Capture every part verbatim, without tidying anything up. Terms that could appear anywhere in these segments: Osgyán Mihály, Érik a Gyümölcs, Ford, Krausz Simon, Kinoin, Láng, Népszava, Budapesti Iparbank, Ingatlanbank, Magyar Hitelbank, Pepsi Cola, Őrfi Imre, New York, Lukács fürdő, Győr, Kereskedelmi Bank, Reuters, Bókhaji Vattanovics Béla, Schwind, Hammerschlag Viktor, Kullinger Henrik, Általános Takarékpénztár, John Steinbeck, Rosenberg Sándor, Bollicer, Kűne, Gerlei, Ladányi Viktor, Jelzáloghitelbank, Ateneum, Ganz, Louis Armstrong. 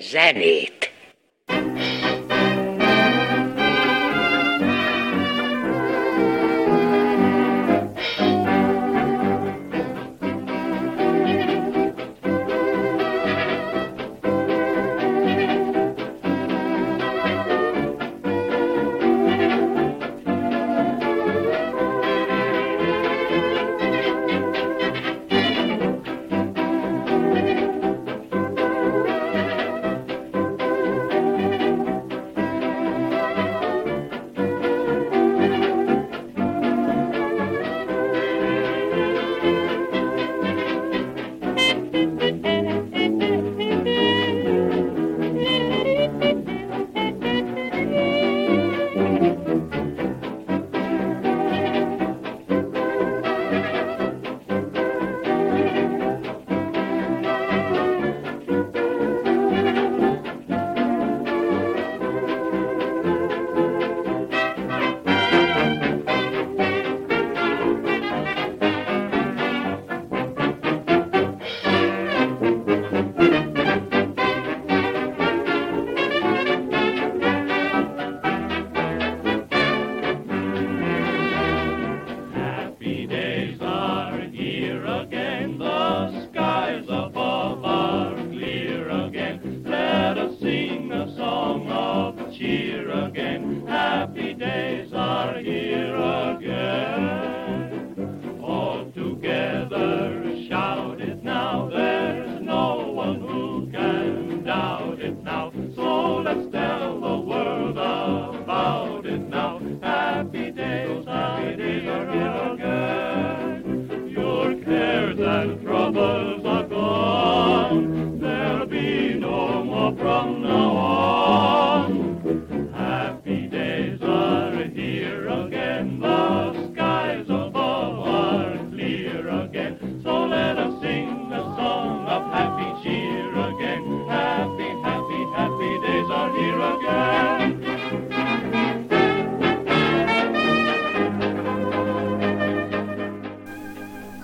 zenét.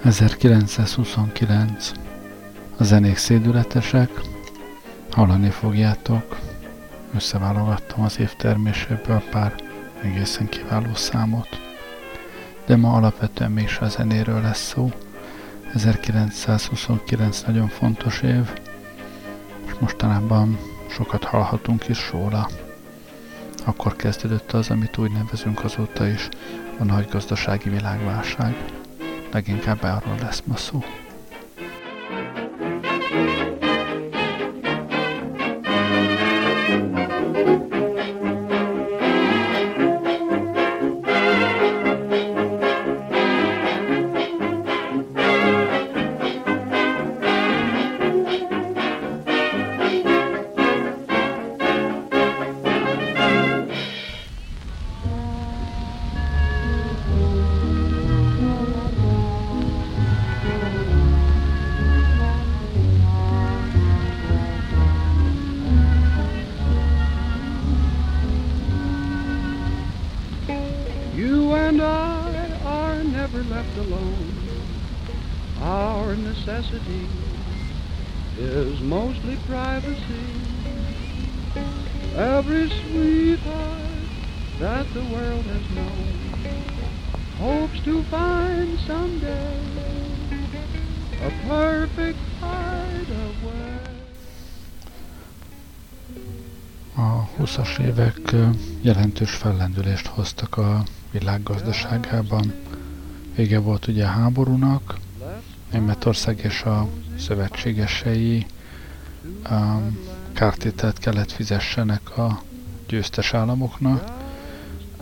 ezerkilencszázhuszonkilenc. A zenék szédületesek, hallani fogjátok. Összeválogattam az év terméséből pár egészen kiváló számot. De ma alapvetően mégis a zenéről lesz szó. ezerkilencszázhuszonkilenc nagyon fontos év, és mostanában sokat hallhatunk is róla. Akkor kezdődött az, amit úgy nevezünk azóta is, a nagy gazdasági világválság. Leginkább arról lesz ma szó. Évek jelentős fellendülést hoztak a világgazdaságában. Vége volt ugye a háborúnak, Németország és a szövetségesei um, kártételt kellett fizessenek a győztes államoknak,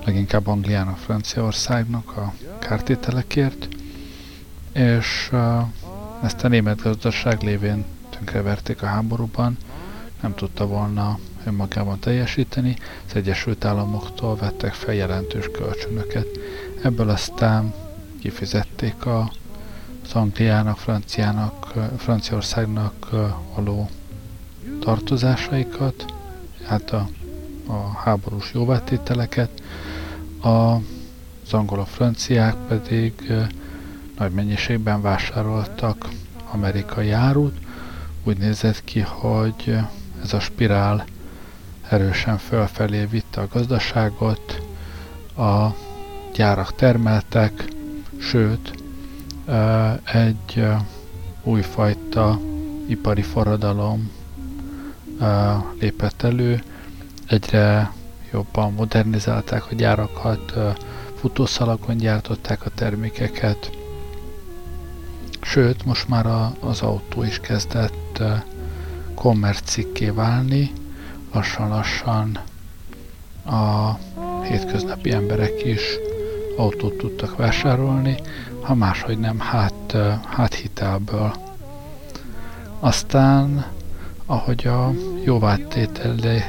leginkább Angliának, Franciaországnak a kártételekért, és uh, ezt a német gazdaság lévén tönkreverték a háborúban, nem tudta volna önmagában teljesíteni, az Egyesült Államoktól vettek fel jelentős kölcsönöket. Ebből aztán kifizették a, az Angliának, Franciának, Franciaországnak való tartozásaikat, hát a, a háborús jóvátételeket, a, az angolok, franciák pedig nagy mennyiségben vásároltak amerikai árut. Úgy nézett ki, hogy ez a spirál erősen fölfelé vitte a gazdaságot, a gyárak termeltek, sőt egy újfajta ipari forradalom lépett elő, egyre jobban modernizálták a gyárakat, futószalagon gyártották a termékeket, sőt most már a, az autó is kezdett kommercikké válni, lassan-lassan a hétköznapi emberek is autót tudtak vásárolni, ha máshogy nem, hát, hát hitelből. Aztán, ahogy a jóvátételi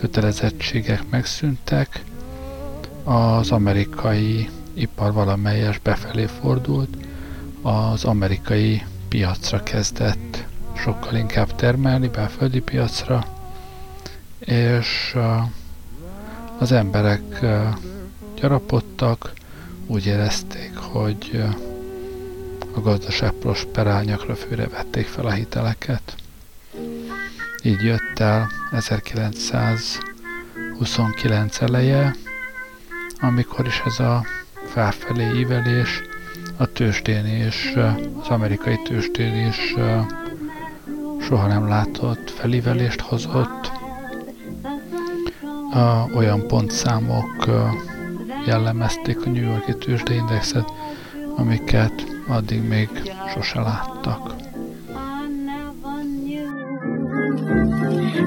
kötelezettségek megszűntek, az amerikai ipar valamelyes befelé fordult, az amerikai piacra kezdett sokkal inkább termelni, belföldi piacra, és az emberek gyarapodtak, úgy érezték, hogy a gazdaság prosperál, nyakra-főre vették fel a hiteleket. Így jött el ezerkilencszázhuszonkilenc eleje, amikor is ez a felfelé ívelés a tőzsdén is, az amerikai tőzsdén is soha nem látott felívelést hozott. Olyan pontszámok jellemezték a New York-i tőzsdeindexet, amiket addig még sose láttak.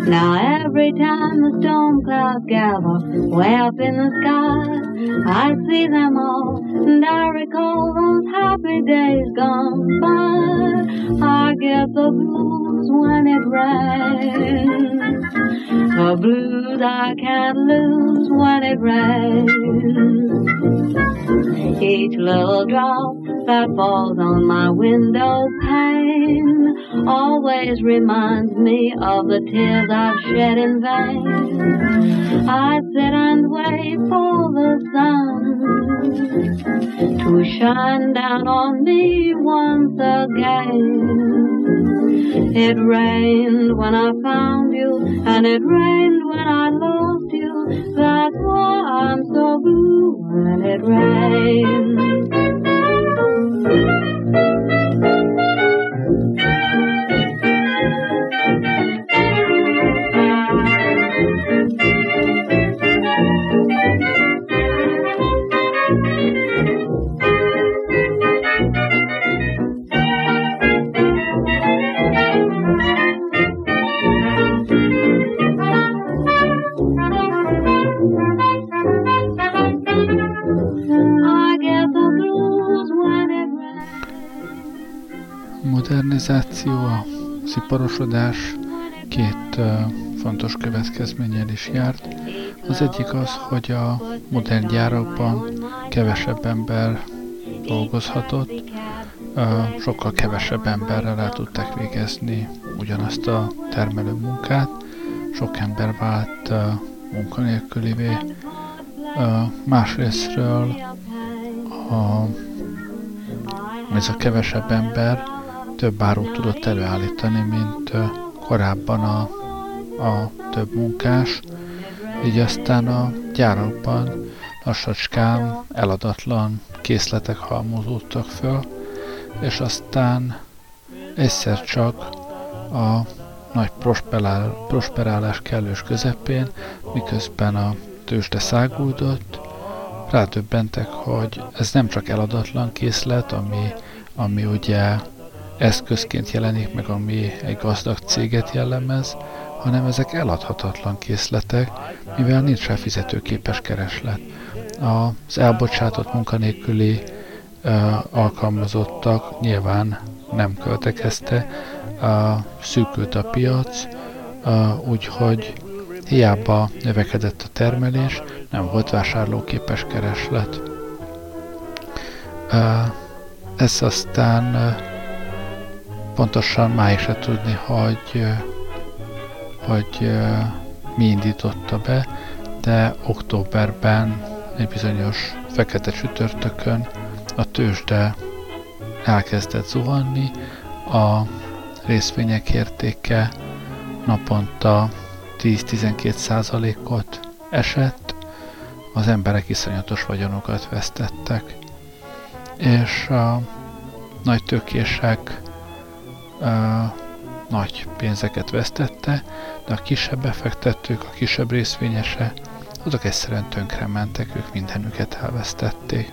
Now every time the storm clouds gather way up in the sky, I see them all and I recall those happy days gone by. I get the blues when it rains, the blues I can't lose when it rains. Each little drop that falls on my window pane always reminds me of the tears I've shed in vain. I sit and wait for the sun to shine down on me once again. It rained when I found you, and it rained when I lost you. That's why I'm so blue when it rains. Az iparosodás két uh, fontos következménnyel is járt. Az egyik az, hogy a modern gyárakban kevesebb ember dolgozhatott, uh, sokkal kevesebb emberrel el tudták végezni ugyanazt a termelő munkát, sok ember vált uh, munkanélkülivé. Uh, másrésztről a, ez a kevesebb ember több árut tudott előállítani, mint korábban a, a több munkás, így aztán a gyárakban lassacskán eladatlan készletek halmozódtak föl, és aztán egyszer csak a nagy prosperál, prosperálás kellős közepén, miközben a tőzsde száguldott, rádöbbentek, hogy ez nem csak eladatlan készlet, ami, ami ugye eszközként jelenik meg, ami egy gazdag céget jellemez, hanem ezek eladhatatlan készletek, mivel nincs rá fizetőképes kereslet. Az elbocsátott munkanélküli uh, alkalmazottak nyilván nem költekezte, uh, szűkült a piac, uh, úgyhogy hiába növekedett a termelés, nem volt vásárlóképes kereslet. Uh, ez aztán uh, Pontosan máig se tudni, hogy, hogy mi indította be, de októberben egy bizonyos fekete csütörtökön a tőzsde elkezdett zuhanni, a részvények értéke naponta tíz-tizenkét százalékot esett, az emberek iszonyatos vagyonukat vesztettek. És a nagy tőkések nagy pénzeket vesztette, de a kisebb befektetők, a kisebb részvényese, azok egyszerűen tönkre mentek, ők mindenüket elvesztették.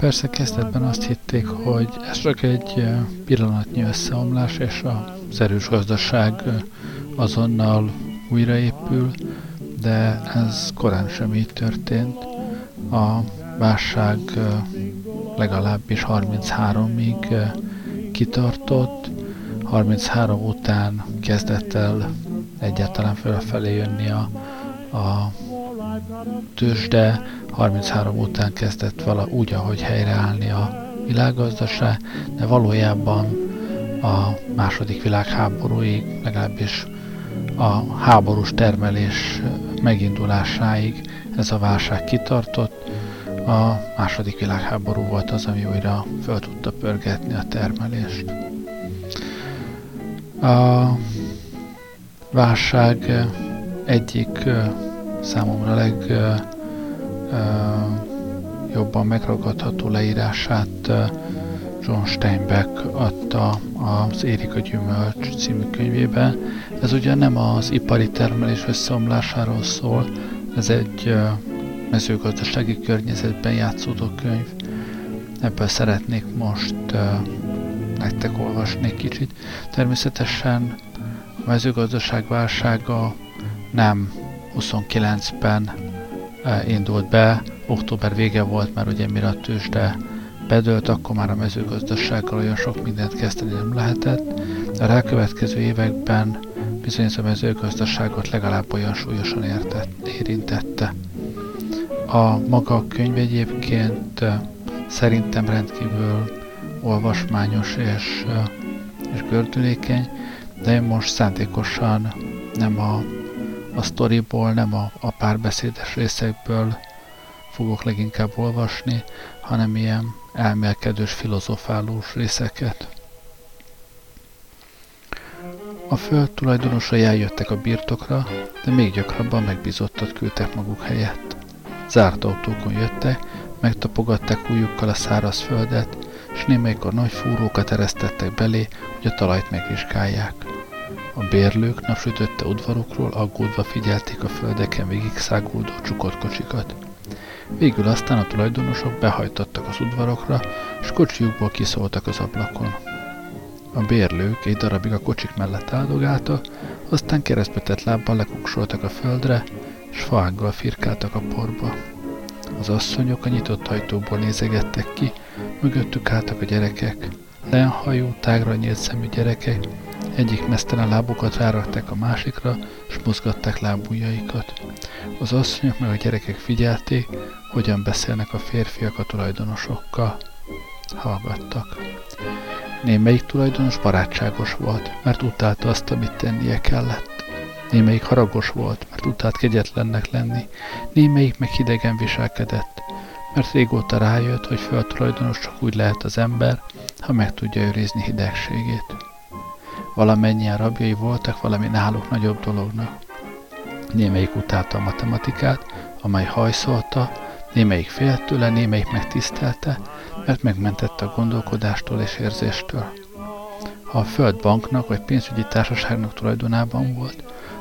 Persze kezdetben azt hitték, hogy ez csak egy pillanatnyi összeomlás, és az erős gazdaság azonnal újraépül, de ez korán sem így történt. A válság legalábbis harmincháromig kitartott, harminchárom után kezdett el egyáltalán fölfelé jönni a, a tőzsde, harminchárom után kezdett vala úgy, ahogy helyreállni a világgazdaság, de valójában a második világháborúig, legalábbis a háborús termelés megindulásáig ez a válság kitartott. A második világháború volt az, ami újra föl tudta pörgetni a termelést. A válság egyik számomra legjobban megragadható leírását John Steinbeck adta az Érik a Gyümölcs című könyvében. Ez ugyan nem az ipari termelés összeomlásáról szól, ez egy mezőgazdasági környezetben játszódó könyv. Ebből szeretnék most nektek olvasni kicsit. Természetesen a mezőgazdaság válsága nem huszonkilencben indult be, október vége volt, mert ugye mire a tőzsde bedőlt, akkor már a mezőgazdasággal olyan sok mindent kezdeni nem lehetett, de a rákövetkező években bizony ez a mezőgazdaságot legalább olyan súlyosan értett, érintette. A maga a könyv egyébként szerintem rendkívül olvasmányos és, és gördülékeny, de én most szándékosan nem a a sztoriból, nem a, a párbeszédes részekből fogok leginkább olvasni, hanem ilyen elmélkedős, filozofálós részeket. A föld tulajdonosai eljöttek a birtokra, de még gyakrabban megbízottat küldtek maguk helyett. zárt autókon jöttek, megtapogatták ujjukkal a száraz földet, s némelykor nagy fúrókat eresztettek belé, hogy a talajt megvizsgálják. A bérlők napsütötte udvarukról aggódva figyelték a földeken végig száguldó csukott kocsikat. Végül aztán a tulajdonosok behajtottak az udvarokra, s kocsijukból kiszóltak az ablakon. A bérlők egy darabig a kocsik mellett áldogáltak, aztán keresztbetett lábbal lekuksoltak a földre, s faággal firkáltak a porba. Az asszonyok a nyitott ajtóból nézegettek ki, mögöttük álltak a gyerekek. Lenhajú, tágra nyílt szemű gyerekek, egyik meztelen lábukat rárakták a másikra, s mozgatták lábujjaikat. Az asszonyok meg a gyerekek figyelték, hogyan beszélnek a férfiak a tulajdonosokkal. Hallgattak. Némelyik tulajdonos barátságos volt, mert utálta azt, amit tennie kellett. Némelyik haragos volt, mert utált kegyetlennek lenni, némelyik meg hidegen viselkedett, mert régóta rájött, hogy földtulajdonos csak úgy lehet az ember, ha meg tudja őrizni hidegségét. Valamennyien rabjai voltak valami náluk nagyobb dolognak. Némelyik utálta a matematikát, amely hajszolta, némelyik félt tőle, némelyik megtisztelte, mert megmentette a gondolkodástól és érzéstől. Ha a Földbanknak vagy pénzügyi társaságnak tulajdonában volt,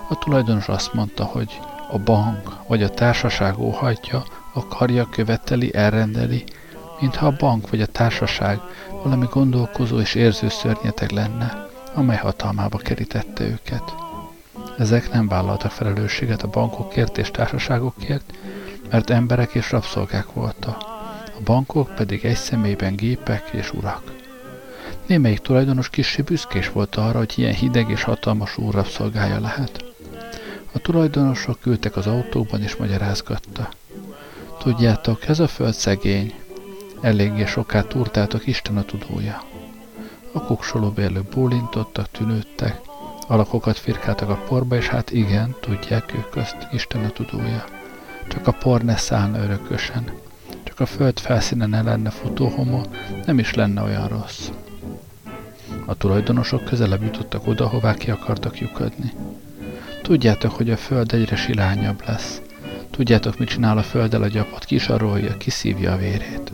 a tulajdonos azt mondta, hogy a bank vagy a társaság óhajtja, akarja, követeli, elrendeli, mintha a bank vagy a társaság valami gondolkozó és érző szörnyeteg lenne, amely hatalmába kerítette őket. Ezek nem vállaltak felelősséget a bankokért és társaságokért, mert emberek és rabszolgák voltak, a bankok pedig egy személyben gépek és urak. Némelyik tulajdonos kissé büszkés volt arra, hogy ilyen hideg és hatalmas úr rabszolgája lehet. A tulajdonosok ültek az autóban és magyarázgatta. Tudjátok, ez a föld szegény. Eléggé soká túrtátok, Isten a tudója. A kuksoló bérlők bólintottak, tűnődtek, alakokat firkáltak a porba, és hát igen, tudják ők azt, Isten a tudója. Csak a por ne szállna örökösen. Csak a föld felszínen ne lenne futóhomo, nem is lenne olyan rossz. A tulajdonosok közelebb jutottak oda, hová ki akartak lyukadni. Tudjátok, hogy a föld egyre silányabb lesz. Tudjátok, mit csinál a földdel a gyapot, kisarolja, kiszívja a vérét.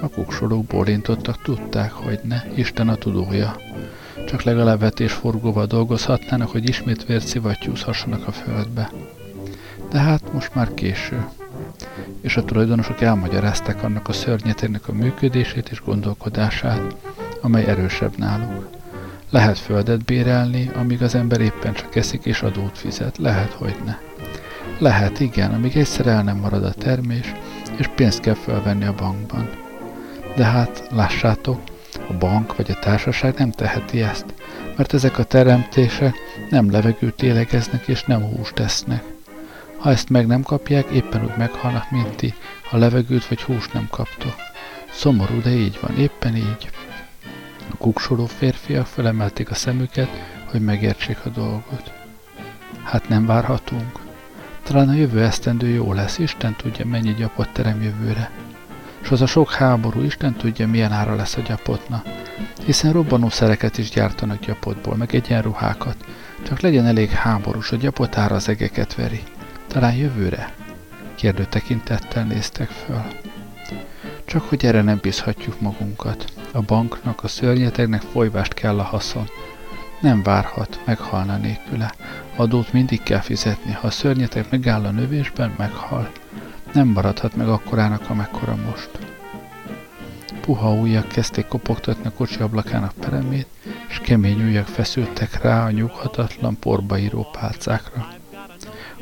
A kuksolók bólintottak, tudták, hogy ne, Isten a tudója. Csak legalább vetésforgóval dolgozhatnának, hogy ismét vért szivattyúzhassanak a földbe. De hát most már késő. És a tulajdonosok elmagyarázták annak a szörnyetegnek a működését és gondolkodását, amely erősebb náluk. Lehet földet bérelni, amíg az ember éppen csak eszik és adót fizet, lehet, hogy ne. Lehet, igen, amíg egyszer el nem marad a termés, és pénzt kell felvenni a bankban. De hát, lássátok, a bank vagy a társaság nem teheti ezt, mert ezek a teremtések nem levegőt lélegeznek és nem húst esznek. Ha ezt meg nem kapják, éppen úgy meghalnak, mint ti, ha levegőt vagy húst nem kaptok. Szomorú, de így van, éppen így. A kuksoló férfiak fölemelték a szemüket, hogy megértsék a dolgot. Hát nem várhatunk. Talán a jövő esztendő jó lesz, Isten tudja, mennyi gyapot terem jövőre. S az a sok háború, Isten tudja, milyen ára lesz a gyapotna. Hiszen robbanószereket is gyártanak gyapotból, meg egyenruhákat. Csak legyen elég háborús, a gyapot ára az egeket veri. Talán jövőre? Kérdő tekintettel néztek föl. Csak hogy erre nem bízhatjuk magunkat. A banknak, a szörnyetegnek folyvást kell a haszon. Nem várhat, meghalna nélküle. Adót mindig kell fizetni, ha a szörnyeteg megáll a növésben, meghal. Nem maradhat meg akkorának, amekkora most. Puha ujjak kezdték kopogtatni a kocsi ablakának peremét, és kemény ujjak feszültek rá a nyughatatlan porba író pálcákra.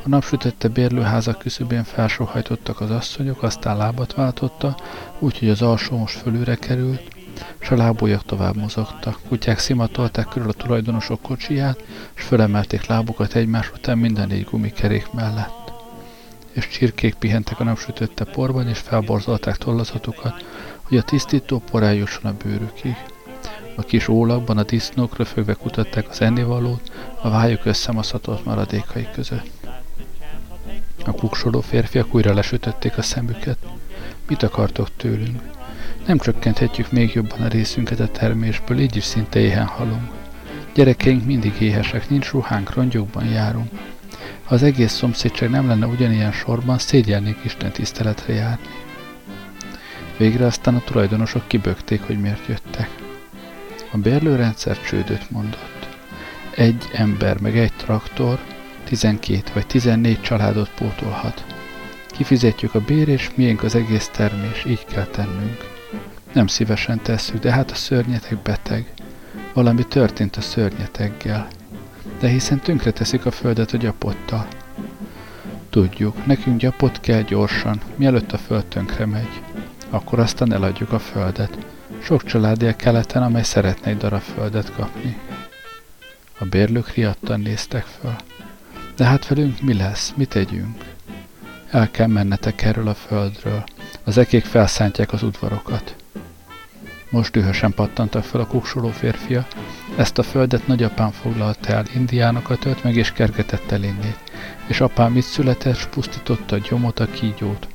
A napsütötte bérlőházak küszöbén felsóhajtottak az asszonyok, aztán lábat váltotta, úgyhogy az alsó most fölülre került, s a lábujjak tovább mozogtak. Kutyák szimatolták körül a tulajdonosok kocsiját, s fölemelték lábukat egymás után minden négy gumikerék mellett. És csirkék pihentek a napsütötte porban, és felborzolták tollazatukat, hogy a tisztító por eljusson a bőrükig. A kis ólakban a disznók röfögve kutatták az ennivalót, a vájuk összemaszhatott maradékai között. A kuksoló férfiak újra lesütötték a szemüket. Mit akartok tőlünk? Nem csökkenthetjük még jobban a részünket a termésből, így is szinte éhen halunk. Gyerekeink mindig éhesek, nincs ruhánk, rongyokban járunk. Ha az egész szomszédság nem lenne ugyanilyen sorban, szégyelnék Isten tiszteletre járni. Végre aztán a tulajdonosok kibökték, hogy miért jöttek. A bérlőrendszer csődöt mondott. Egy ember meg egy traktor tizenkét vagy tizennégy családot pótolhat. Kifizetjük a bér, és miénk az egész termés, így kell tennünk. Nem szívesen tesszük, de hát a szörnyeteg beteg. Valami történt a szörnyeteggel. De hiszen tönkreteszik a földet a gyapottal. Tudjuk, nekünk gyapot kell gyorsan, mielőtt a föld tönkre megy. Akkor aztán eladjuk a földet. Sok család él keleten, amely szeretne egy darab földet kapni. A bérlők riadtan néztek föl. De hát velünk mi lesz? Mit tegyünk? El kell mennetek erről a földről. Az ekék felszántják az udvarokat. Most dühösen pattantak fel a kuksoló férfia. Ezt a földet nagyapám foglalta el, indiánokat ölt meg és kergetett elényét. És apám itt született, s pusztította a gyomot, a kígyót.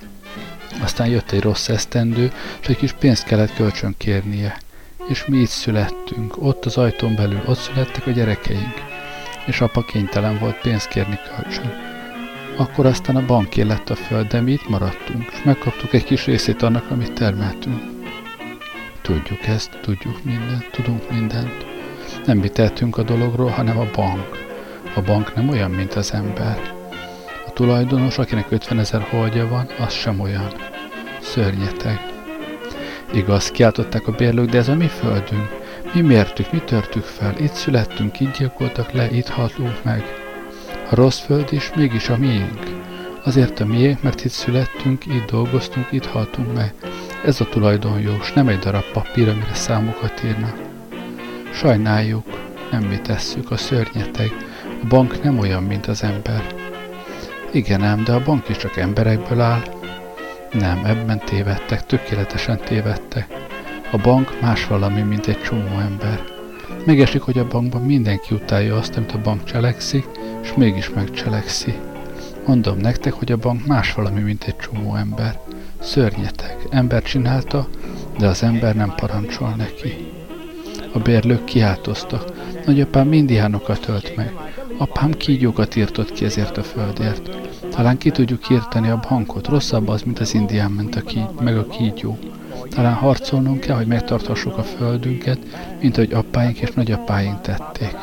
Aztán jött egy rossz esztendő, és egy kis pénzt kellett kölcsön kérnie. És mi itt születtünk, ott az ajtón belül, ott születtek a gyerekeink. És apa kénytelen volt pénzt kérni kölcsön. Akkor aztán a banké lett a föld, de mi itt maradtunk, és megkaptuk egy kis részét annak, amit termeltünk. Tudjuk ezt, tudjuk mindent, tudunk mindent. Nem mi tehetünk a dologról, hanem a bank. A bank nem olyan, mint az ember. A tulajdonos, akinek ötvenezer holdja van, az sem olyan. Szörnyeteg. Igaz, kiáltották a bérlők, de ez a mi földünk. Mi mértük, mi törtük fel, itt születtünk, itt gyilkoltak le, itt haltunk meg. A rossz föld is, mégis a miénk. Azért a miénk, mert itt születtünk, itt dolgoztunk, itt haltunk meg. Ez a tulajdonjog, s nem egy darab papír, amire számokat írna. Sajnáljuk, nem mi tesszük, a szörnyeteg. A bank nem olyan, mint az ember. Igen ám, de a bank is csak emberekből áll. Nem, ebben tévedtek, tökéletesen tévedtek. A bank más valami, mint egy csomó ember. Megesik, hogy a bankban mindenki utálja azt, amit a bank cselekszik, és mégis megcselekszi. Mondom nektek, hogy a bank más valami, mint egy csomó ember. Szörnyetek, ember csinálta, de az ember nem parancsol neki. A bérlők kiáltoztak. Nagyapám indiánokat ölt meg. Apám kígyókat írtott ki ezért a földért. Talán ki tudjuk írtani a bankot. Rosszabb az, mint az indián ment a kígy, meg a kígyó. Talán harcolnunk kell, hogy megtarthassuk a földünket, mint ahogy apáink és nagyapáink tették.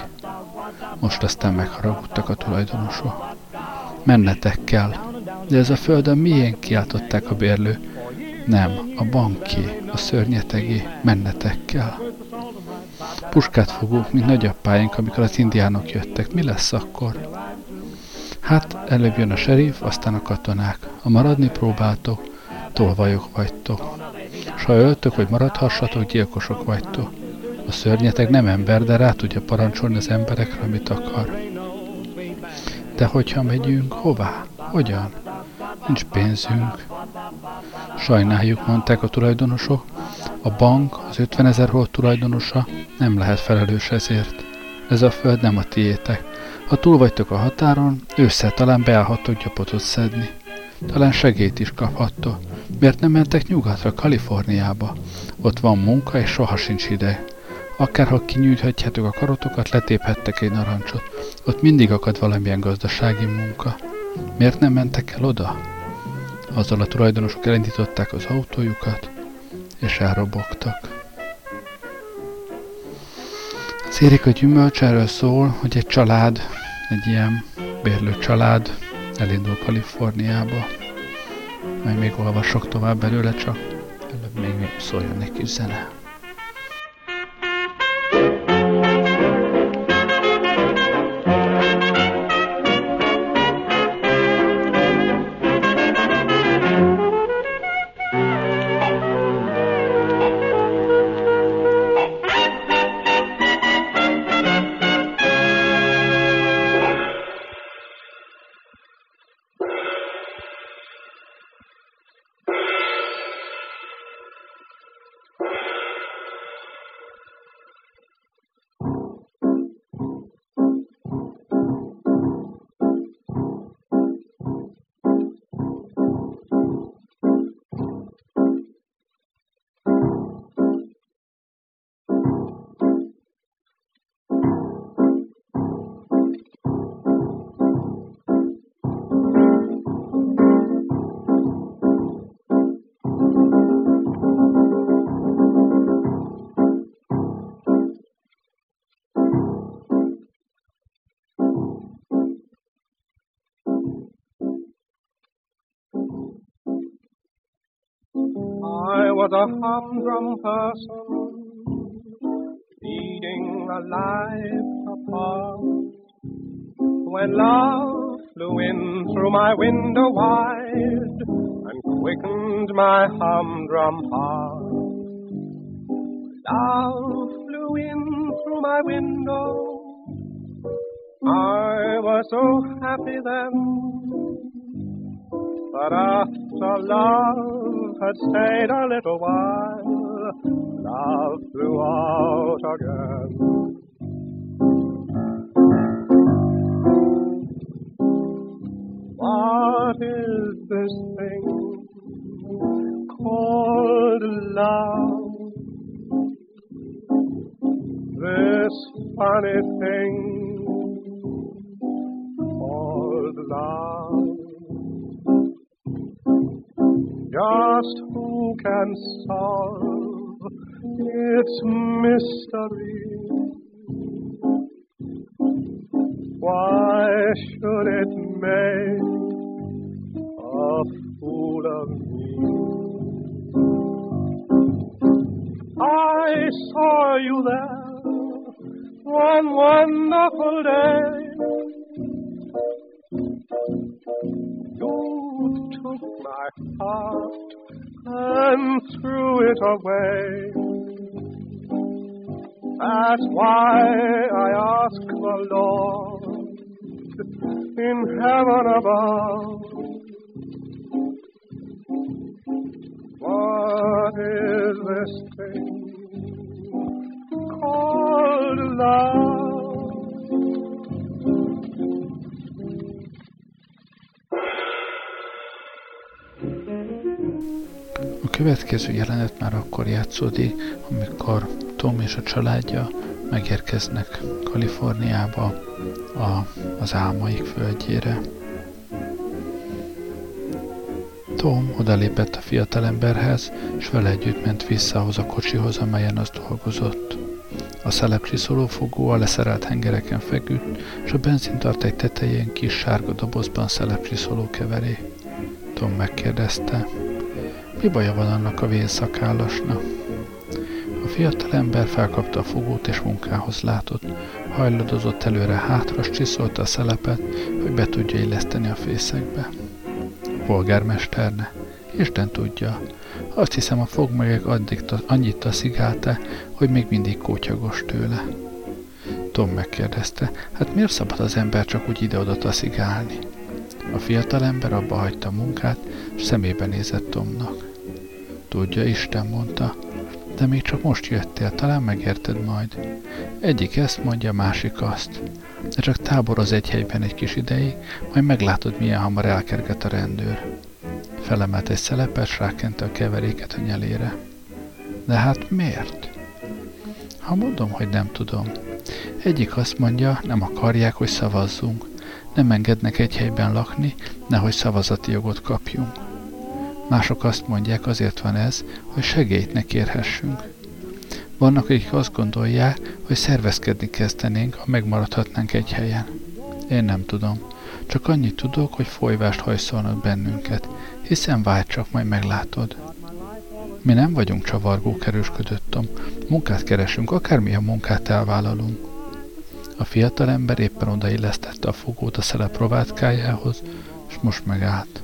Most aztán megharagudtak a tulajdonosok. Mennetek kell. De ez a föld a miénk, kiáltották a bérlő. Nem, a banké, a szörnyetegé, mennetek kell. Puskát fogunk, mint nagyapáink, amikor az indiánok jöttek. Mi lesz akkor? Hát, előbb jön a serif, aztán a katonák. Ha maradni próbáltok, tolvajok vagytok. S ha öltök, hogy maradhassatok, gyilkosok vagytok. A szörnyeteg nem ember, de rá tudja parancsolni az emberekre, amit akar. De hogyha megyünk, hová? Hogyan? Nincs pénzünk. Sajnáljuk, mondták a tulajdonosok. A bank, az ötvenezer hold tulajdonosa nem lehet felelős ezért. Ez a föld nem a tiétek. Ha túl vagytok a határon, ősszel talán beállhattok gyapotot szedni. Talán segélyt is kaphattok. Miért nem mentek nyugatra, Kaliforniába? Ott van munka, és soha sincs ide. Akárha kinyújthatjátok a karotokat, letéphettek egy narancsot. Ott mindig akad valamilyen gazdasági munka. Miért nem mentek el oda? Azzal a tulajdonosok elindították az autójukat, és elrobogtak. Az Érik a Gyümölcs erről szól, hogy egy család, egy ilyen bérlő család elindul Kaliforniába. Majd még olvasok tovább belőle, csak előbb még szóljon egy kis zene. There was a humdrum person leading a life apart. When love flew in through my window wide and quickened my humdrum heart. Love flew in through my window. I was so happy then, but after love had stayed a little while, love flew out again. What is this thing called love? This funny thing love. Just who can solve its mystery? Why should it make a fool of me? I saw you there one wonderful day. You took my heart and threw it away. That's why I ask the Lord in heaven above, what is this thing called love? A következő jelenet már akkor játszódik, amikor Tom és a családja megérkeznek Kaliforniába, a, az álmaik földjére. Tom odalépett a fiatalemberhez, és vele együtt ment vissza ahhoz a kocsihoz, amelyen az dolgozott. A szelepcsiszoló fogó a leszerelt hengereken feküdt, és a benzintartály tetején kis sárga dobozban szelepcsiszoló keverék. Tom megkérdezte, mi baja van annak a vén szakállasnak? A fiatalember felkapta a fogót és munkához látott, hajladozott előre-hátra, s csiszolta a szelepet, hogy be tudja illeszteni a fészekbe. Polgármesterne, Isten tudja, azt hiszem a fogmegek addig ta, annyit taszigálta, hogy még mindig kótyagos tőle. Tom megkérdezte, hát miért szabad az ember csak úgy ide-oda taszigálni? A fiatalember abba hagyta a munkát, és szemébe nézett Tomnak. Tudja, Isten mondta, de még csak most jöttél, talán megérted majd. Egyik ezt mondja, másik azt. De csak táboroz egy helyben egy kis ideig, majd meglátod, milyen hamar elkerget a rendőr. Felemelt egy szelepet, s rákente a keveréket a nyelére. De hát miért? Ha mondom, hogy nem tudom. Egyik azt mondja, nem akarják, hogy szavazzunk. Nem engednek egy helyben lakni, nehogy szavazati jogot kapjunk. Mások azt mondják, azért van ez, hogy segélyt ne kérhessünk. Vannak, akik azt gondolják, hogy szervezkedni kezdenénk, ha megmaradhatnánk egy helyen. Én nem tudom. Csak annyit tudok, hogy folyvást hajszolnak bennünket, hiszen várj csak, majd meglátod. Mi nem vagyunk csavargók, erősködöttem. Munkát keresünk, akármilyen munkát elvállalunk. A fiatalember éppen odaillesztette a fogót a szelep rovátkájához, és most megállt.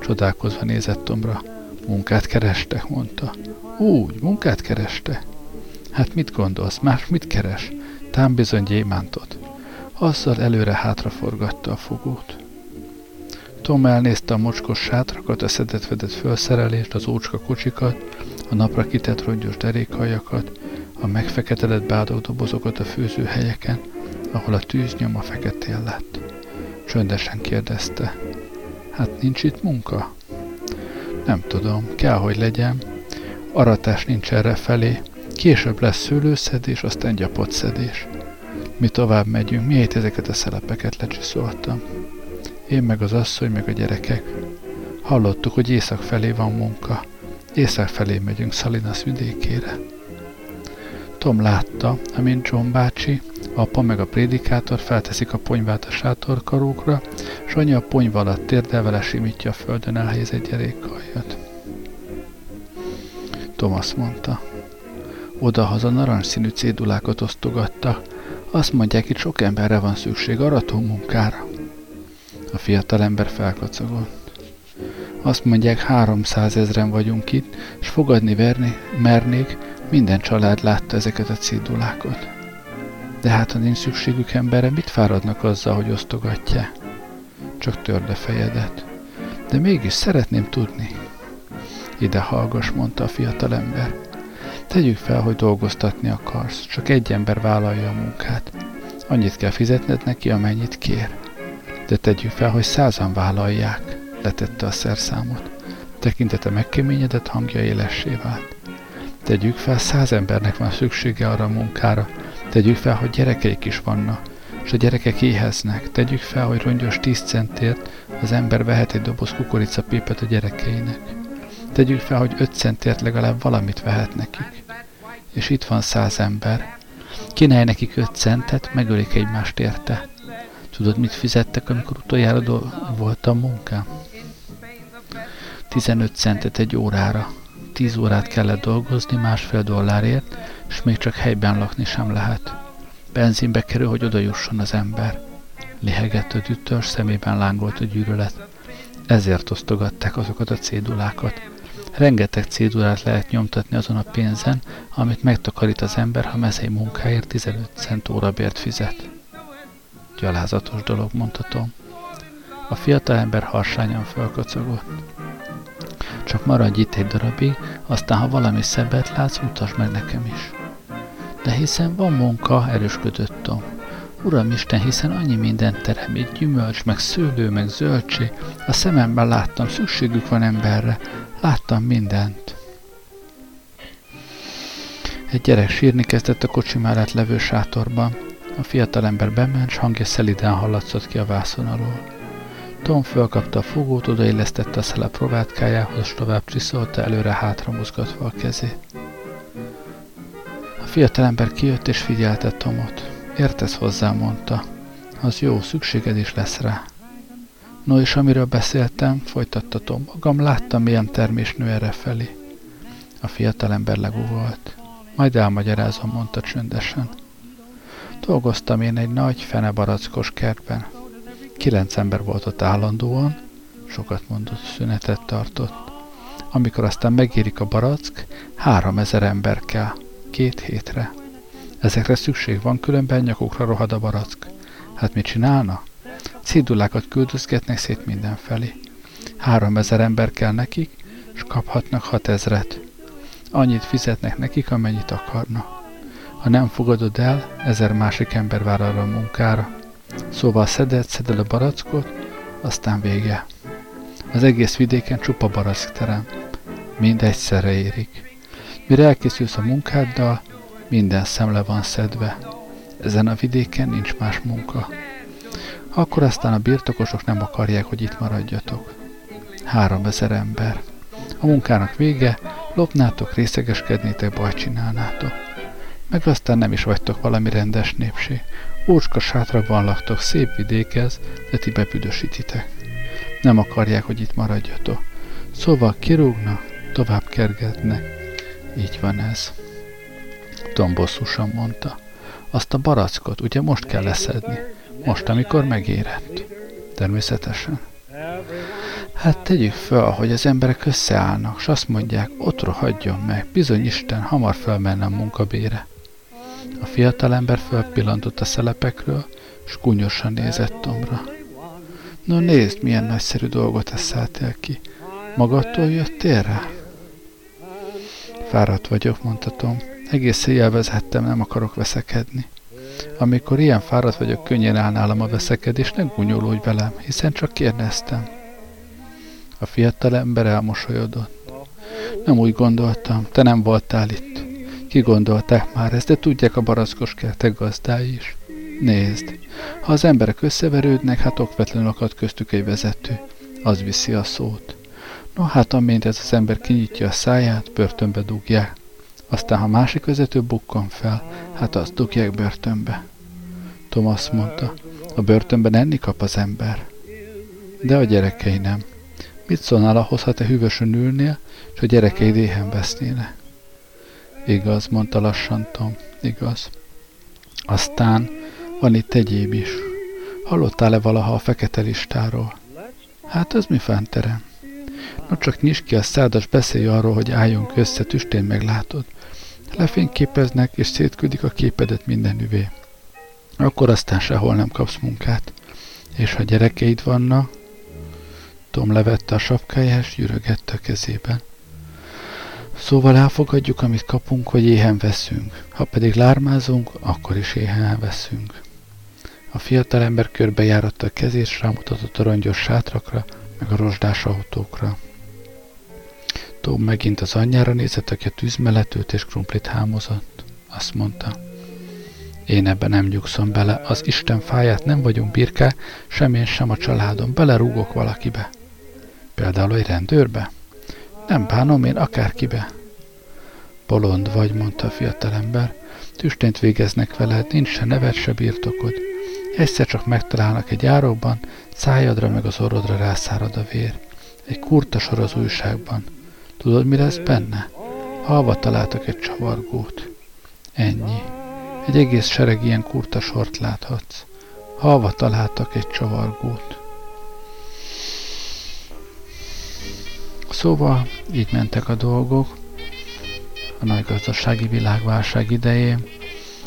Csodálkozva nézett Tomra. Munkát kerestek, mondta. Úgy, munkát kereste? Hát mit gondolsz, más mit keres? Tám bizony gyémántot. Azzal előre-hátra forgatta a fogót. Tom elnézte a mocskos sátrakat, a szedett-vedett felszerelést, az ócska kocsikat, a napra kitett rongyos derékhajakat, a megfeketedett bádogdobozokat a főzőhelyeken, ahol a tűz nyoma feketén lett. Csöndesen kérdezte, hát nincs itt munka? Nem tudom, kell, hogy legyen. Aratás nincs erre felé, később lesz szőlőszedés, aztán gyapotszedés. Mi tovább megyünk, miért ezeket a szelepeket lecsiszoltam. Én meg az asszony, meg a gyerekek. Hallottuk, hogy észak felé van munka. Észak felé megyünk Salinas vidékére. Tom látta, amint John bácsi, apa meg a prédikátor felteszik a ponyvát a sátorkarókra, s anya a ponyva alatt térdelve lesimítja a földön elhelyezett gyerékhajat. Thomas mondta. Odahaza narancsszínű cédulákat osztogatta. Azt mondják, itt sok emberre van szükség arató munkára. A fiatalember felkacagott. Azt mondják, háromszázezren vagyunk itt, és fogadni verni, mernék, minden család látta ezeket a cédulákat. De hát, ha nincs szükségük emberre, mit fáradnak azzal, hogy osztogatják? Csak törd a fejedet. De mégis szeretném tudni. Ide hallgass, mondta a fiatalember. Tegyük fel, hogy dolgoztatni akarsz, csak egy ember vállalja a munkát. Annyit kell fizetned neki, amennyit kér. De tegyük fel, hogy százan vállalják, letette a szerszámot. Tekintete megkeményedett, hangja élessé vált. Tegyük fel, száz embernek van szüksége arra a munkára. Tegyük fel, hogy gyerekeik is vannak, és a gyerekek éheznek. Tegyük fel, hogy rongyos tíz centért az ember vehet egy doboz kukoricapépet a gyerekeinek. Tegyük fel, hogy öt centért legalább valamit vehet nekik. És itt van száz ember. Kínálj nekik öt centet, megölik egymást érte. Tudod, mit fizettek, amikor utoljára do- volt a munkám? tizenöt centet egy órára. tíz órát kellett dolgozni másfél dollárért, és még csak helyben lakni sem lehet. Benzinbe kerül, hogy oda jusson az ember. Lihegett a tütös, szemében lángolt a gyűlölet. Ezért osztogatták azokat a cédulákat. Rengeteg cédulát lehet nyomtatni azon a pénzen, amit megtakarít az ember, ha mezei munkáért tizenöt cent órabért fizet. Gyalázatos dolog, mondta Tom. A fiatalember harsányan fölkocogott. Csak maradj itt egy darabig, aztán ha valami szebbet látsz, mutasd meg nekem is. De hiszen van munka, erősködött Tom. Uramisten, hiszen annyi minden terem, itt gyümölcs, meg szőlő, meg zöldség. A szememben láttam, szükségük van emberre. Láttam mindent. Egy gyerek sírni kezdett a kocsi mellett levő sátorban. A fiatalember bement, s hangja szeliden hallatszott ki a vászon alól. Tom fölkapta a fogót, odaillesztette a szelep rovátkájához, és tovább csiszolta, előre-hátra mozgatva a kezét. A fiatalember kijött és figyelte Tomot. Értesz hozzá, mondta. Az jó, szükséged is lesz rá. No, és amiről beszéltem, folytatta Tom, magam láttam, milyen termés nő errefelé. A fiatalember legúvolt. Majd elmagyarázom, mondta csöndesen. Dolgoztam én egy nagy, fenebarackos kertben. Kilenc ember volt ott állandóan, sokat mondott, szünetet tartott. Amikor aztán megérik a barack, három ezer ember kell, két hétre. Ezekre szükség van, különben nyakukra rohad a barack. Hát mit csinálna? Cédulákat küldözgetnek szét mindenfelé. Három ezer ember kell nekik, és kaphatnak hat ezret. Annyit fizetnek nekik, amennyit akarnak. Ha nem fogadod el, ezer másik ember vár arra a munkára. Szóval szedett, szedel a barackot, aztán vége. Az egész vidéken csupa barackterem. Mind egyszerre érik. Mire elkészülsz a munkáddal, minden szemle van szedve. Ezen a vidéken nincs más munka. Akkor aztán a birtokosok nem akarják, hogy itt maradjatok. Három ezer ember. A munkának vége, lopnátok, részegeskednétek, bajt csinálnátok. Meg aztán nem is vagytok valami rendes népség. Ócska sátrakban laktok, szép vidék ez, de ti bebüdösítitek. Nem akarják, hogy itt maradjatok. Szóval kirúgnak, tovább kergetnek. Így van ez. Tom bosszusan mondta. Azt a barackot ugye most kell leszedni. Most, amikor megérett. Természetesen. Hát tegyük fel, hogy az emberek összeállnak, s azt mondják, ott rohadjon meg, bizony Isten, hamar felmenne a munkabére. A fiatalember fölpillantott a szelepekről, s gúnyosan nézett Tomra. No nézd, milyen nagyszerű dolgot eszeltél ki. Magadtól jöttél rá? Fáradt vagyok, mondta Tom. Egész éjjel vezettem, nem akarok veszekedni. Amikor ilyen fáradt vagyok, könnyen áll nálam a veszekedés, ne gúnyolódj velem, hiszen csak kérdeztem. A fiatalember elmosolyodott. Nem úgy gondoltam, te nem voltál itt. Kigondolták már ezt, de tudják a barackos kertek gazdái is. Nézd, ha az emberek összeverődnek, hát okvetlenül akad köztük egy vezető. Az viszi a szót. No hát, amint ez az ember kinyitja a száját, börtönbe dugják. Aztán, ha másik vezető bukkan fel, hát azt dugják börtönbe. Thomas mondta, a börtönben enni kap az ember. De a gyerekei nem. Mit szólnál ahhoz, ha te hűvösön ülnél, és a gyerekeid éhen vesznének? Igaz, mondta lassan Tom. Igaz. Aztán van itt egyéb is. Hallottál-e valaha a fekete listáról? Hát ez mi fánterem? No csak nyisd ki a szádas, beszélj arról, hogy álljunk össze, tüstén meglátod. Lefényképeznek és szétküldik a képedet mindenüvé. Akkor aztán sehol nem kapsz munkát. És ha gyerekeid vannak? Tom levette a sapkáját, és gyűrögette a kezében. Szóval elfogadjuk, amit kapunk, hogy éhen veszünk. Ha pedig lármázunk, akkor is éhen veszünk. A fiatalember körbejáratta a kezét, és rámutatott a rongyos sátrakra, meg a rozsdás autókra. Tom megint az anyjára nézett, aki a tűz mellett ült és krumplit hámozott. Azt mondta, én ebben nem nyugszom bele, az Isten fáját nem vagyunk birkák, sem én, sem a családom, belerúgok valakibe. Például egy rendőrbe? Nem bánom én akárkibe. Bolond vagy, mondta a fiatalember, tüstént végeznek veled, nincs se neved, se birtokod. Egyszer csak megtalálnak egy járóban, szájadra meg az orrodra rászárad a vér. Egy kurta sor az újságban. Tudod, mi lesz benne? Halva találtak egy csavargót. Ennyi. Egy egész sereg ilyen kurta sort láthatsz. Halva találtak egy csavargót. Szóval így mentek a dolgok. A nagy gazdasági világválság idején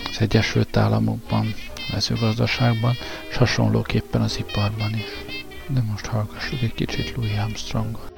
az Egyesült Államokban, a mezőgazdaságban, és hasonlóképpen az iparban is. De most hallgassuk egy kicsit Louis Armstrongot.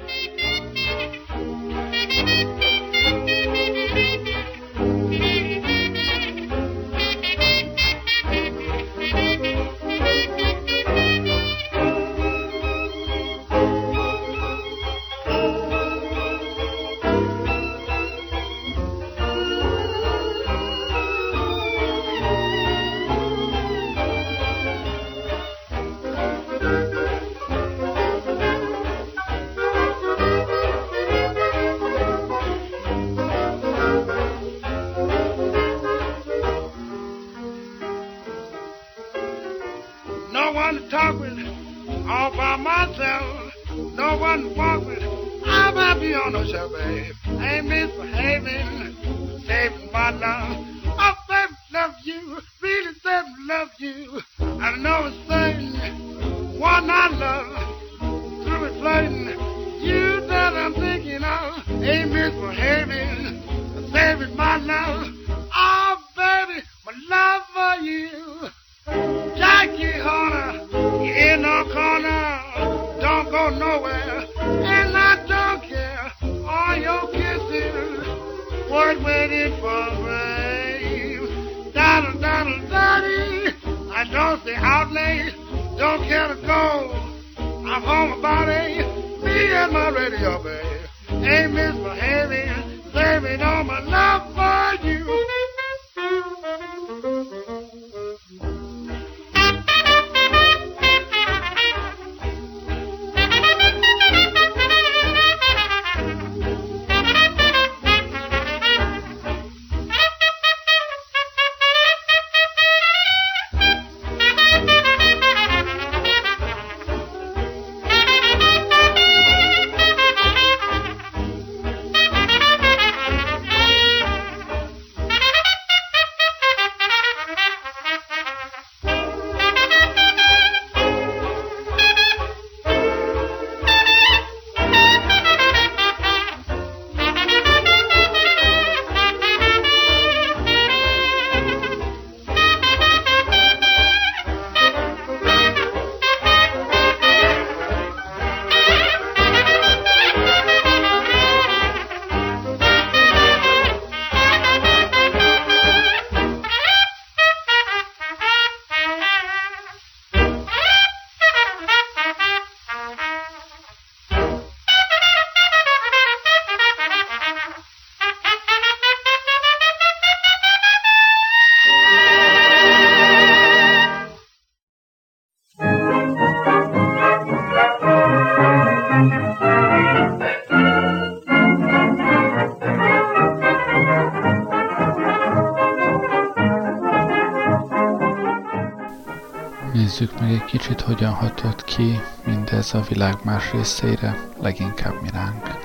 Nézzük meg egy kicsit, hogyan hatott ki mindez a világ más részeire, leginkább mi ránk.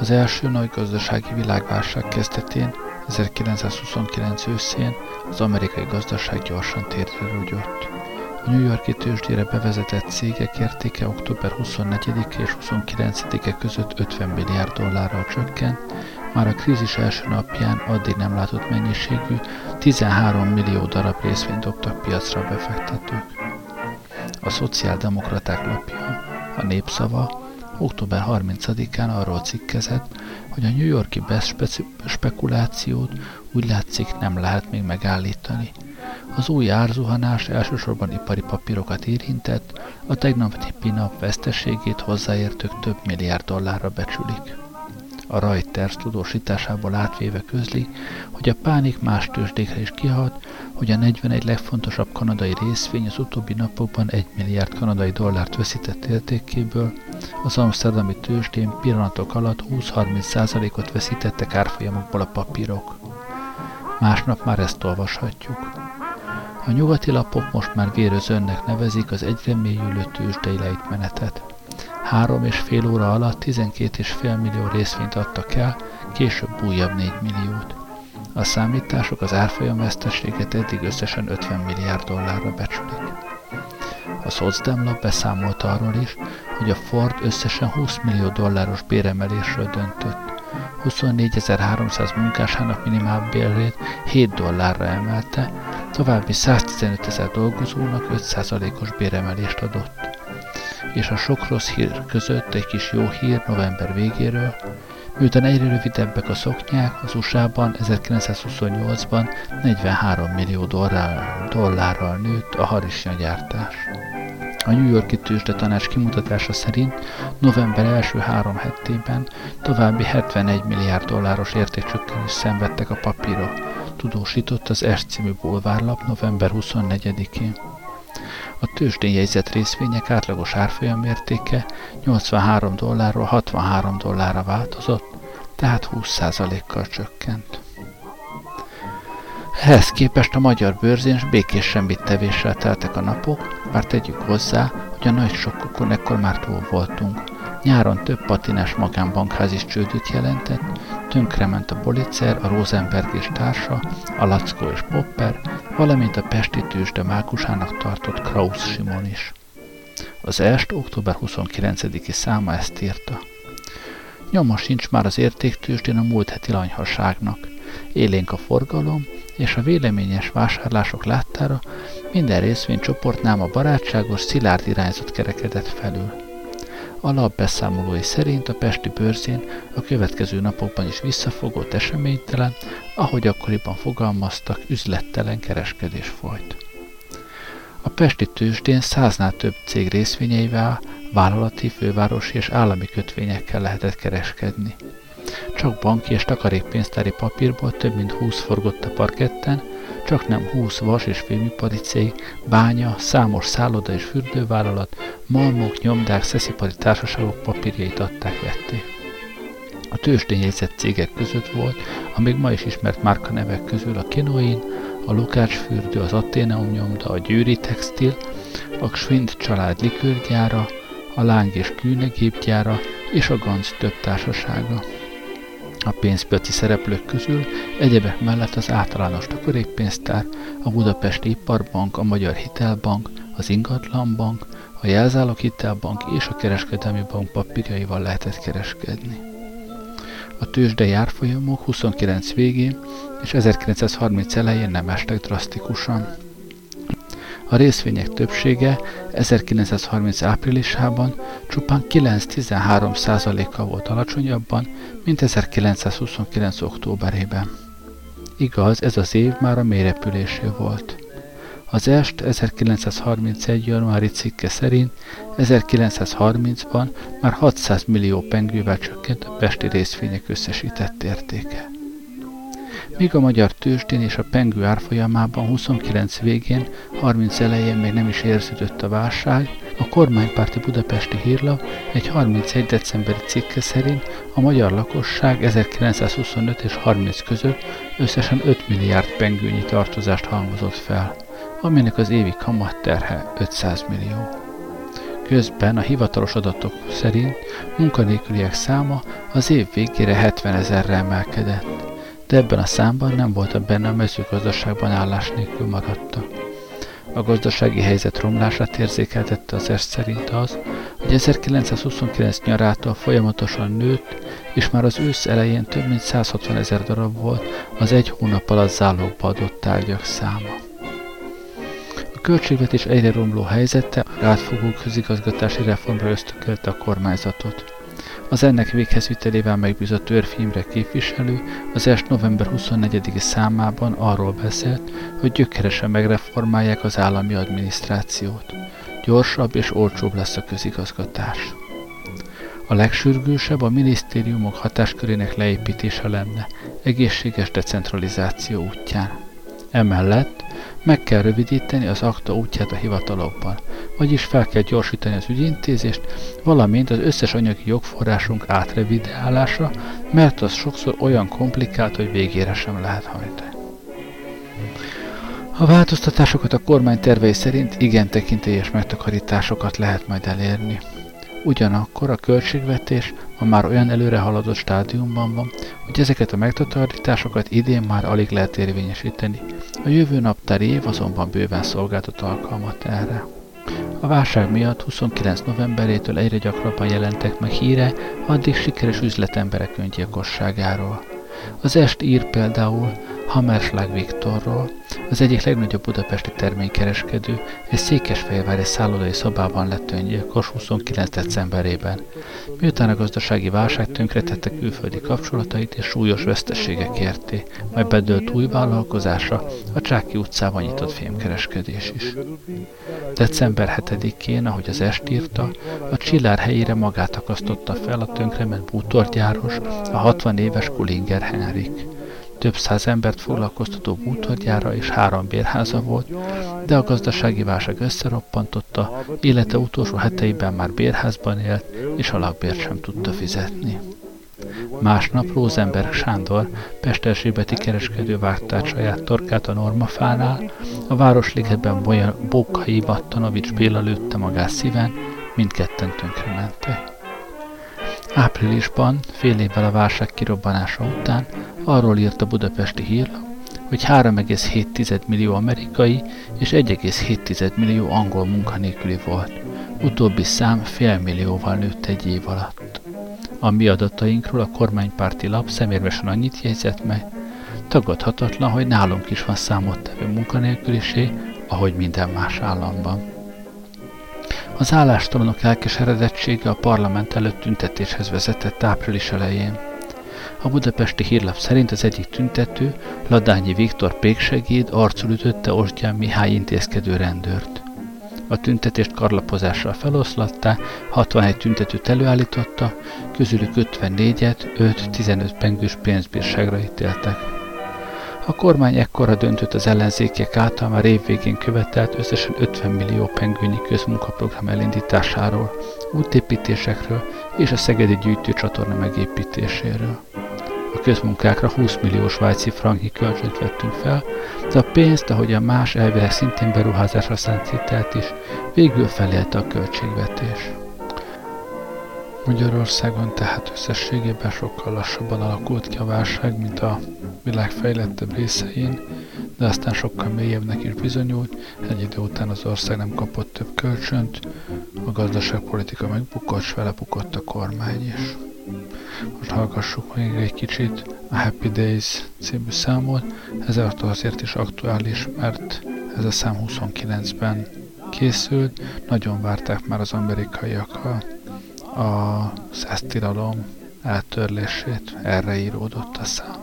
Az első nagy gazdasági világválság kezdetén, ezerkilencszázhuszonkilenc őszén az amerikai gazdaság gyorsan térdre rúgyott. A New York-i tőzsdére bevezetett cégek értéke október huszonnegyedike és huszonkilencedike között ötven milliárd dollárral csökkent, már a krízis első napján addig nem látott mennyiségű tizenhárom millió darab részvényt dobtak piacra a befektetők. A szociáldemokraták lapja, a Népszava, október harmincadikán arról cikkezett, hogy a New York-i spekulációt úgy látszik nem lehet még megállítani. Az új árzuhanás elsősorban ipari papírokat érintett, a tegnapi nap veszteségét hozzáértők több milliárd dollárra becsülik. A Reuters tudósításából átvéve közli, hogy a pánik más tőzsdékre is kihat, hogy a negyvenegy legfontosabb kanadai részvény az utóbbi napokban egy milliárd kanadai dollárt veszített értékéből, az amszterdami tőzsdén pillanatok alatt húsz-harminc százalékot veszítettek árfolyamokból a papírok. Másnap már ezt olvashatjuk. A nyugati lapok most már vérözönnek nevezik az egyre mélyülő tőzsdei lejtmenetet. Három és fél óra alatt tizenkét egész öt millió részvényt adtak el, később újabb négy milliót. A számítások az árfolyamveszteséget eddig összesen ötven milliárd dollárra becsülik. A Szocdem lap beszámolt arról is, hogy a Ford összesen húsz millió dolláros béremelésről döntött. huszonnégyezer-háromszáz munkásának minimálbérét hét dollárra emelte, további száztizenötezer dolgozónak öt százalékos béremelést adott. És a sok rossz hír között egy kis jó hír november végéről, miután egyre rövidebbek a szoknyák, az u es á-ban ezerkilencszázhuszonnyolcban negyvenhárom millió dollárral nőtt a harisnyagyártás. A New York-i tőzsdetanács kimutatása szerint november első három hetében további hetvenegy milliárd dolláros értékcsökkenést szenvedtek a papírok, tudósított az Es című bulvárlap november huszonnegyedikén. A tőzsdén jegyzett részvények átlagos árfolyamértéke nyolcvanhárom dollárról hatvanhárom dollárra változott, tehát húsz százalékkal csökkent. Ehhez képest a magyar bőrzén békés semmit tevéssel teltek a napok, bár tegyük hozzá, hogy a nagy sokkokon ekkor már túl voltunk. Nyáron több patinás magánbankház is csődöt jelentett, tönkrement a Bollicer, a Rosenberg és társa, a Lackó és Popper, valamint a pesti tőzsde mákusának tartott Krausz Simon is. Az Est október huszonkilencediki száma ezt írta. Nyoma sincs már az értéktőzsdén a múlt heti lanyhaságnak. Élénk a forgalom, és a véleményes vásárlások láttára minden részvénycsoportnál a barátságos, szilárd irányzat kerekedett felül. A lap beszámolói szerint a pesti bőrzén a következő napokban is visszafogott, eseménytelen, ahogy akkoriban fogalmaztak, üzlettelen kereskedés folyt. A pesti tőzsdén száznál több cég részvényeivel, vállalati, fővárosi és állami kötvényekkel lehetett kereskedni. Csak banki és takarékpénztári papírból több mint húsz forgott a parketten, csak nem húsz vas- és fémipari cég, bánya, számos szálloda és fürdővállalat, malmok, nyomdák, szeszipari társaságok papírjait adták-vették. A tőzsdén jegyzett cégek között volt a még ma is ismert márkanevek közül a Kinoin, a Lukács fürdő, az Ateneum nyomda, a győri textil, a Schwind család likőrgyára, a Láng és Kűne gépgyára és a Ganz több társasága. A pénzpiaci szereplők közül egyebek mellett az Általános Takarékpénztár, a Budapesti Iparbank, a Magyar Hitelbank, az Ingatlanbank, a Jelzáloghitelbank és a Kereskedelmi Bank papírjaival lehetett kereskedni. A tőzsdei árfolyamok huszonkilenc végén és ezerkilencszázharminc elején nem estek drasztikusan. A részvények többsége ezerkilencszázharminc áprilisában csupán kilenc-tizenhárom százalékkal volt alacsonyabban, mint ezerkilencszázhuszonkilenc októberében. Igaz, ez az év már a mélyrepülésé volt. Az Est ezerkilencszázharmincegy januári cikke szerint ezerkilencszázharmincban már hatszáz millió pengővel csökkent a pesti részvények összesített értéke. Míg a magyar tőzsdén és a pengő árfolyamában huszonkilenc végén, harminc elején még nem is érződött a válság, a kormánypárti budapesti hírlap egy harmincegy decemberi cikke szerint a magyar lakosság ezerkilencszázhuszonöt és harminc között összesen öt milliárd pengőnyi tartozást halmozott fel, aminek az évi kamatterhe ötszáz millió. Közben a hivatalos adatok szerint munkanélküliek száma Az év végére hetvenezerre emelkedett, de ebben a számban nem voltak benne a mezőgazdaságban állás nélkül maradtak. A gazdasági helyzet romlását érzékeltette az es szerint az, hogy ezerkilencszázhuszonkilenc nyarától folyamatosan nőtt, és már az ősz elején több mint száz hatvanezer darab volt az egy hónap alatt zálogba adott tárgyak száma. A költségvetés egyre romló helyzete átfogó közigazgatási reformra ösztökélte a kormányzatot. Az ennek véghezvitelével megbízott Őrfi Imre képviselő az est november huszonnegyedike számában arról beszélt, hogy gyökeresen megreformálják az állami adminisztrációt. Gyorsabb és olcsóbb lesz a közigazgatás. A legsürgősebb a minisztériumok hatáskörének leépítése lenne, egészséges decentralizáció útján. Emellett meg kell rövidíteni az akta útját a hivatalokban, vagyis fel kell gyorsítani az ügyintézést, valamint az összes anyagi jogforrásunk átrevideálása, mert az sokszor olyan komplikált, hogy végére sem lehet hajtani. A változtatásokat a kormány tervei szerint igen tekintélyes megtakarításokat lehet majd elérni. Ugyanakkor a költségvetés ma már olyan előre haladott stádiumban van, hogy ezeket a megtakarításokat idén már alig lehet érvényesíteni. A jövő naptári év azonban bőven szolgáltat alkalmat erre. A válság miatt huszonkilenc novemberétől egyre gyakrabban jelentek meg híre addig sikeres üzletemberek öngyilkosságáról. Az est ír például Hammerschlag Viktorról, az egyik legnagyobb budapesti terménykereskedő egy székesfehérvári szállodai szobában lett öngyilkos huszonkilenc decemberében, miután a gazdasági válság tönkretette külföldi kapcsolatait és súlyos veszteségek érték, majd bedőlt új vállalkozása, a Csáki utcában nyitott fémkereskedés is. december hetedikén, ahogy az est írta, a Csillár helyére magát akasztotta fel a tönkrement bútorgyáros, a hatvan éves Kullinger Henrik. Több száz embert foglalkoztató bútorgyára és három bérháza volt, de a gazdasági válság összeroppantotta, élete utolsó heteiben már bérházban élt, és a lakbért sem tudta fizetni. Másnap Rosenberg Sándor, pestersébeti kereskedő vágta át saját torkát a normafánál, a városligetben Bókhaji Vattanovics Béla lőtte magát szíven, mindketten tönkrementek. Áprilisban, fél évvel a válság kirobbanása után, arról írt a Budapesti Hírlap, hogy három egész hét tized millió amerikai és egy egész hét tized millió angol munkanélküli volt. Utóbbi szám fél millióval nőtt egy év alatt. A mi adatainkról a kormánypárti lap szemérmesen annyit jegyzett meg, tagadhatatlan, hogy nálunk is van számottevő munkanélküliség, ahogy minden más államban. Az állástalanok elkeseredettsége a parlament előtt tüntetéshez vezetett április elején. A Budapesti Hírlap szerint az egyik tüntető, Ladányi Viktor péksegéd arcul ütötte Osgyán Mihály intézkedő rendőrt. A tüntetést karlapozással feloszlatták, hatvanegy tüntetőt előállította, közülük ötvennégyet öt-tizenöt pengős pénzbírságra ítéltek. A kormány ekkora döntött az ellenzékiek által már évvégén követelt összesen ötven millió pengőnyi közmunkaprogram elindításáról, útépítésekről és a szegedi gyűjtőcsatorna megépítéséről. A közmunkákra húsz millió svájci franki kölcsönt vettünk fel, de a pénzt, ahogy a más elvileg szintén beruházásra szánt hitelt is, végül felélte a költségvetés. Magyarországon tehát összességében sokkal lassabban alakult ki a válság, mint a világ fejlettebb részein, de aztán sokkal mélyebbnek is bizonyult, egy idő után az ország nem kapott több kölcsönt, a gazdaságpolitika megbukott, s vele bukott a kormány is. Most hallgassuk még egy kicsit a Happy Days című számot, ez azért is aktuális, mert ez a szám huszonkilencben készült, nagyon várták már az amerikaiakkal a szesztilalom eltörlését, erre íródott a szám.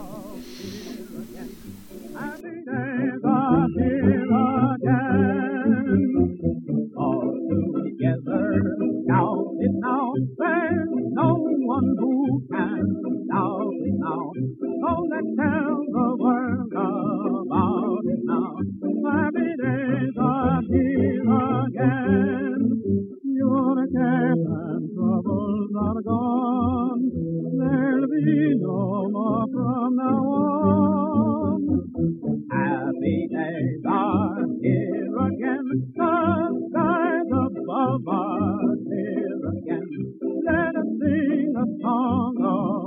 Let us sing a song of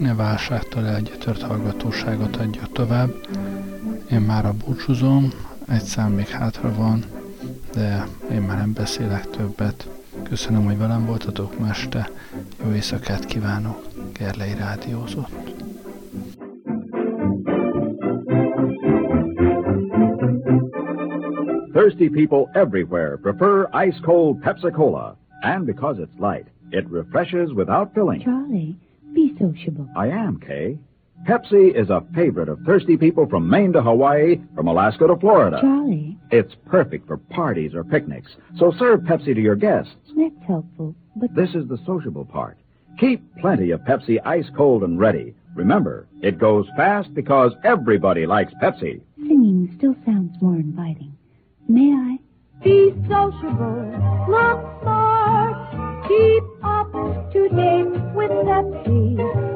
Ne válságtól elgyötört hallgatóságot adja tovább. Én már a búcsúzom, egy szám még hátra van, de én már nem beszélek többet. Köszönöm, hogy velem voltatok ma este. Jó éjszakát kívánok. Gerlei rádiózott. Thirsty people everywhere prefer ice cold Pepsi Cola, and because it's light, it refreshes without filling. Charlie. Be sociable. I am, Kay. Pepsi is a favorite of thirsty people from Maine to Hawaii, from Alaska to Florida. Charlie. It's perfect for parties or picnics, so serve Pepsi to your guests. That's helpful, but... This is the sociable part. Keep plenty of Pepsi ice cold and ready. Remember, it goes fast because everybody likes Pepsi. Singing still sounds more inviting. May I? Be sociable. Look smart. Keep up to date with Pepsi.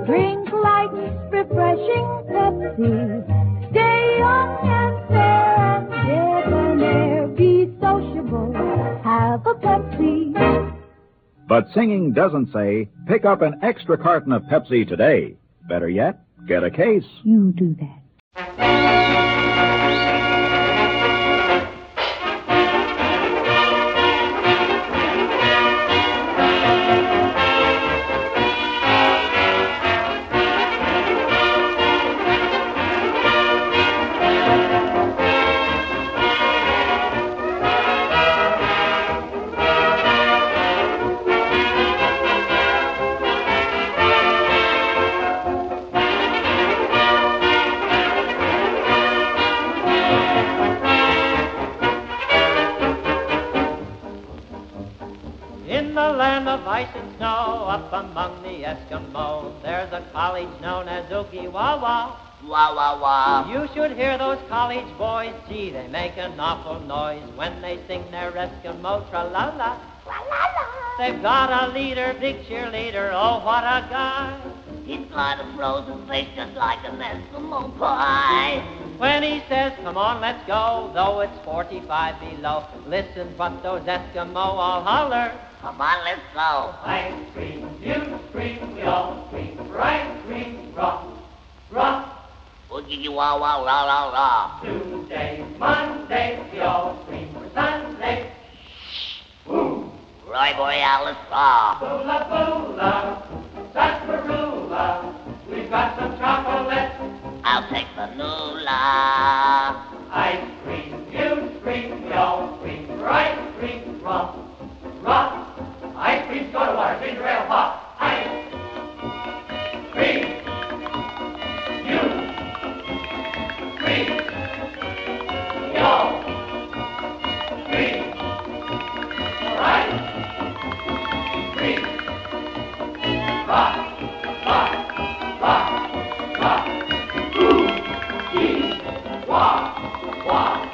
Drink light, refreshing Pepsi. Stay young and fair and debonair. Be sociable. Have a Pepsi. But singing doesn't say, pick up an extra carton of Pepsi today. Better yet, get a case. You do that. You should hear those college boys, gee, they make an awful noise when they sing their Eskimo tra-la-la. Tra-la-la. They've got a leader, big cheerleader, oh, what a guy. He's got a frozen face just like an Eskimo pie. When he says, come on, let's go, though it's forty-five below, listen what those Eskimo all holler. Come on, let's go. I scream, you scream, we all scream, right scream, rock, rock. Wah, la, la, la. Tuesday, Monday, we all scream for Sunday. Woo! Roy, boy, Alice, ah. Bula, bula, sarsaparilla. We've got some chocolate. I'll take the noolah. I scream, you scream, we all scream for ice cream. Rock, rock. Ice cream, soda water, ginger ale, hot. Ice cream. Wow.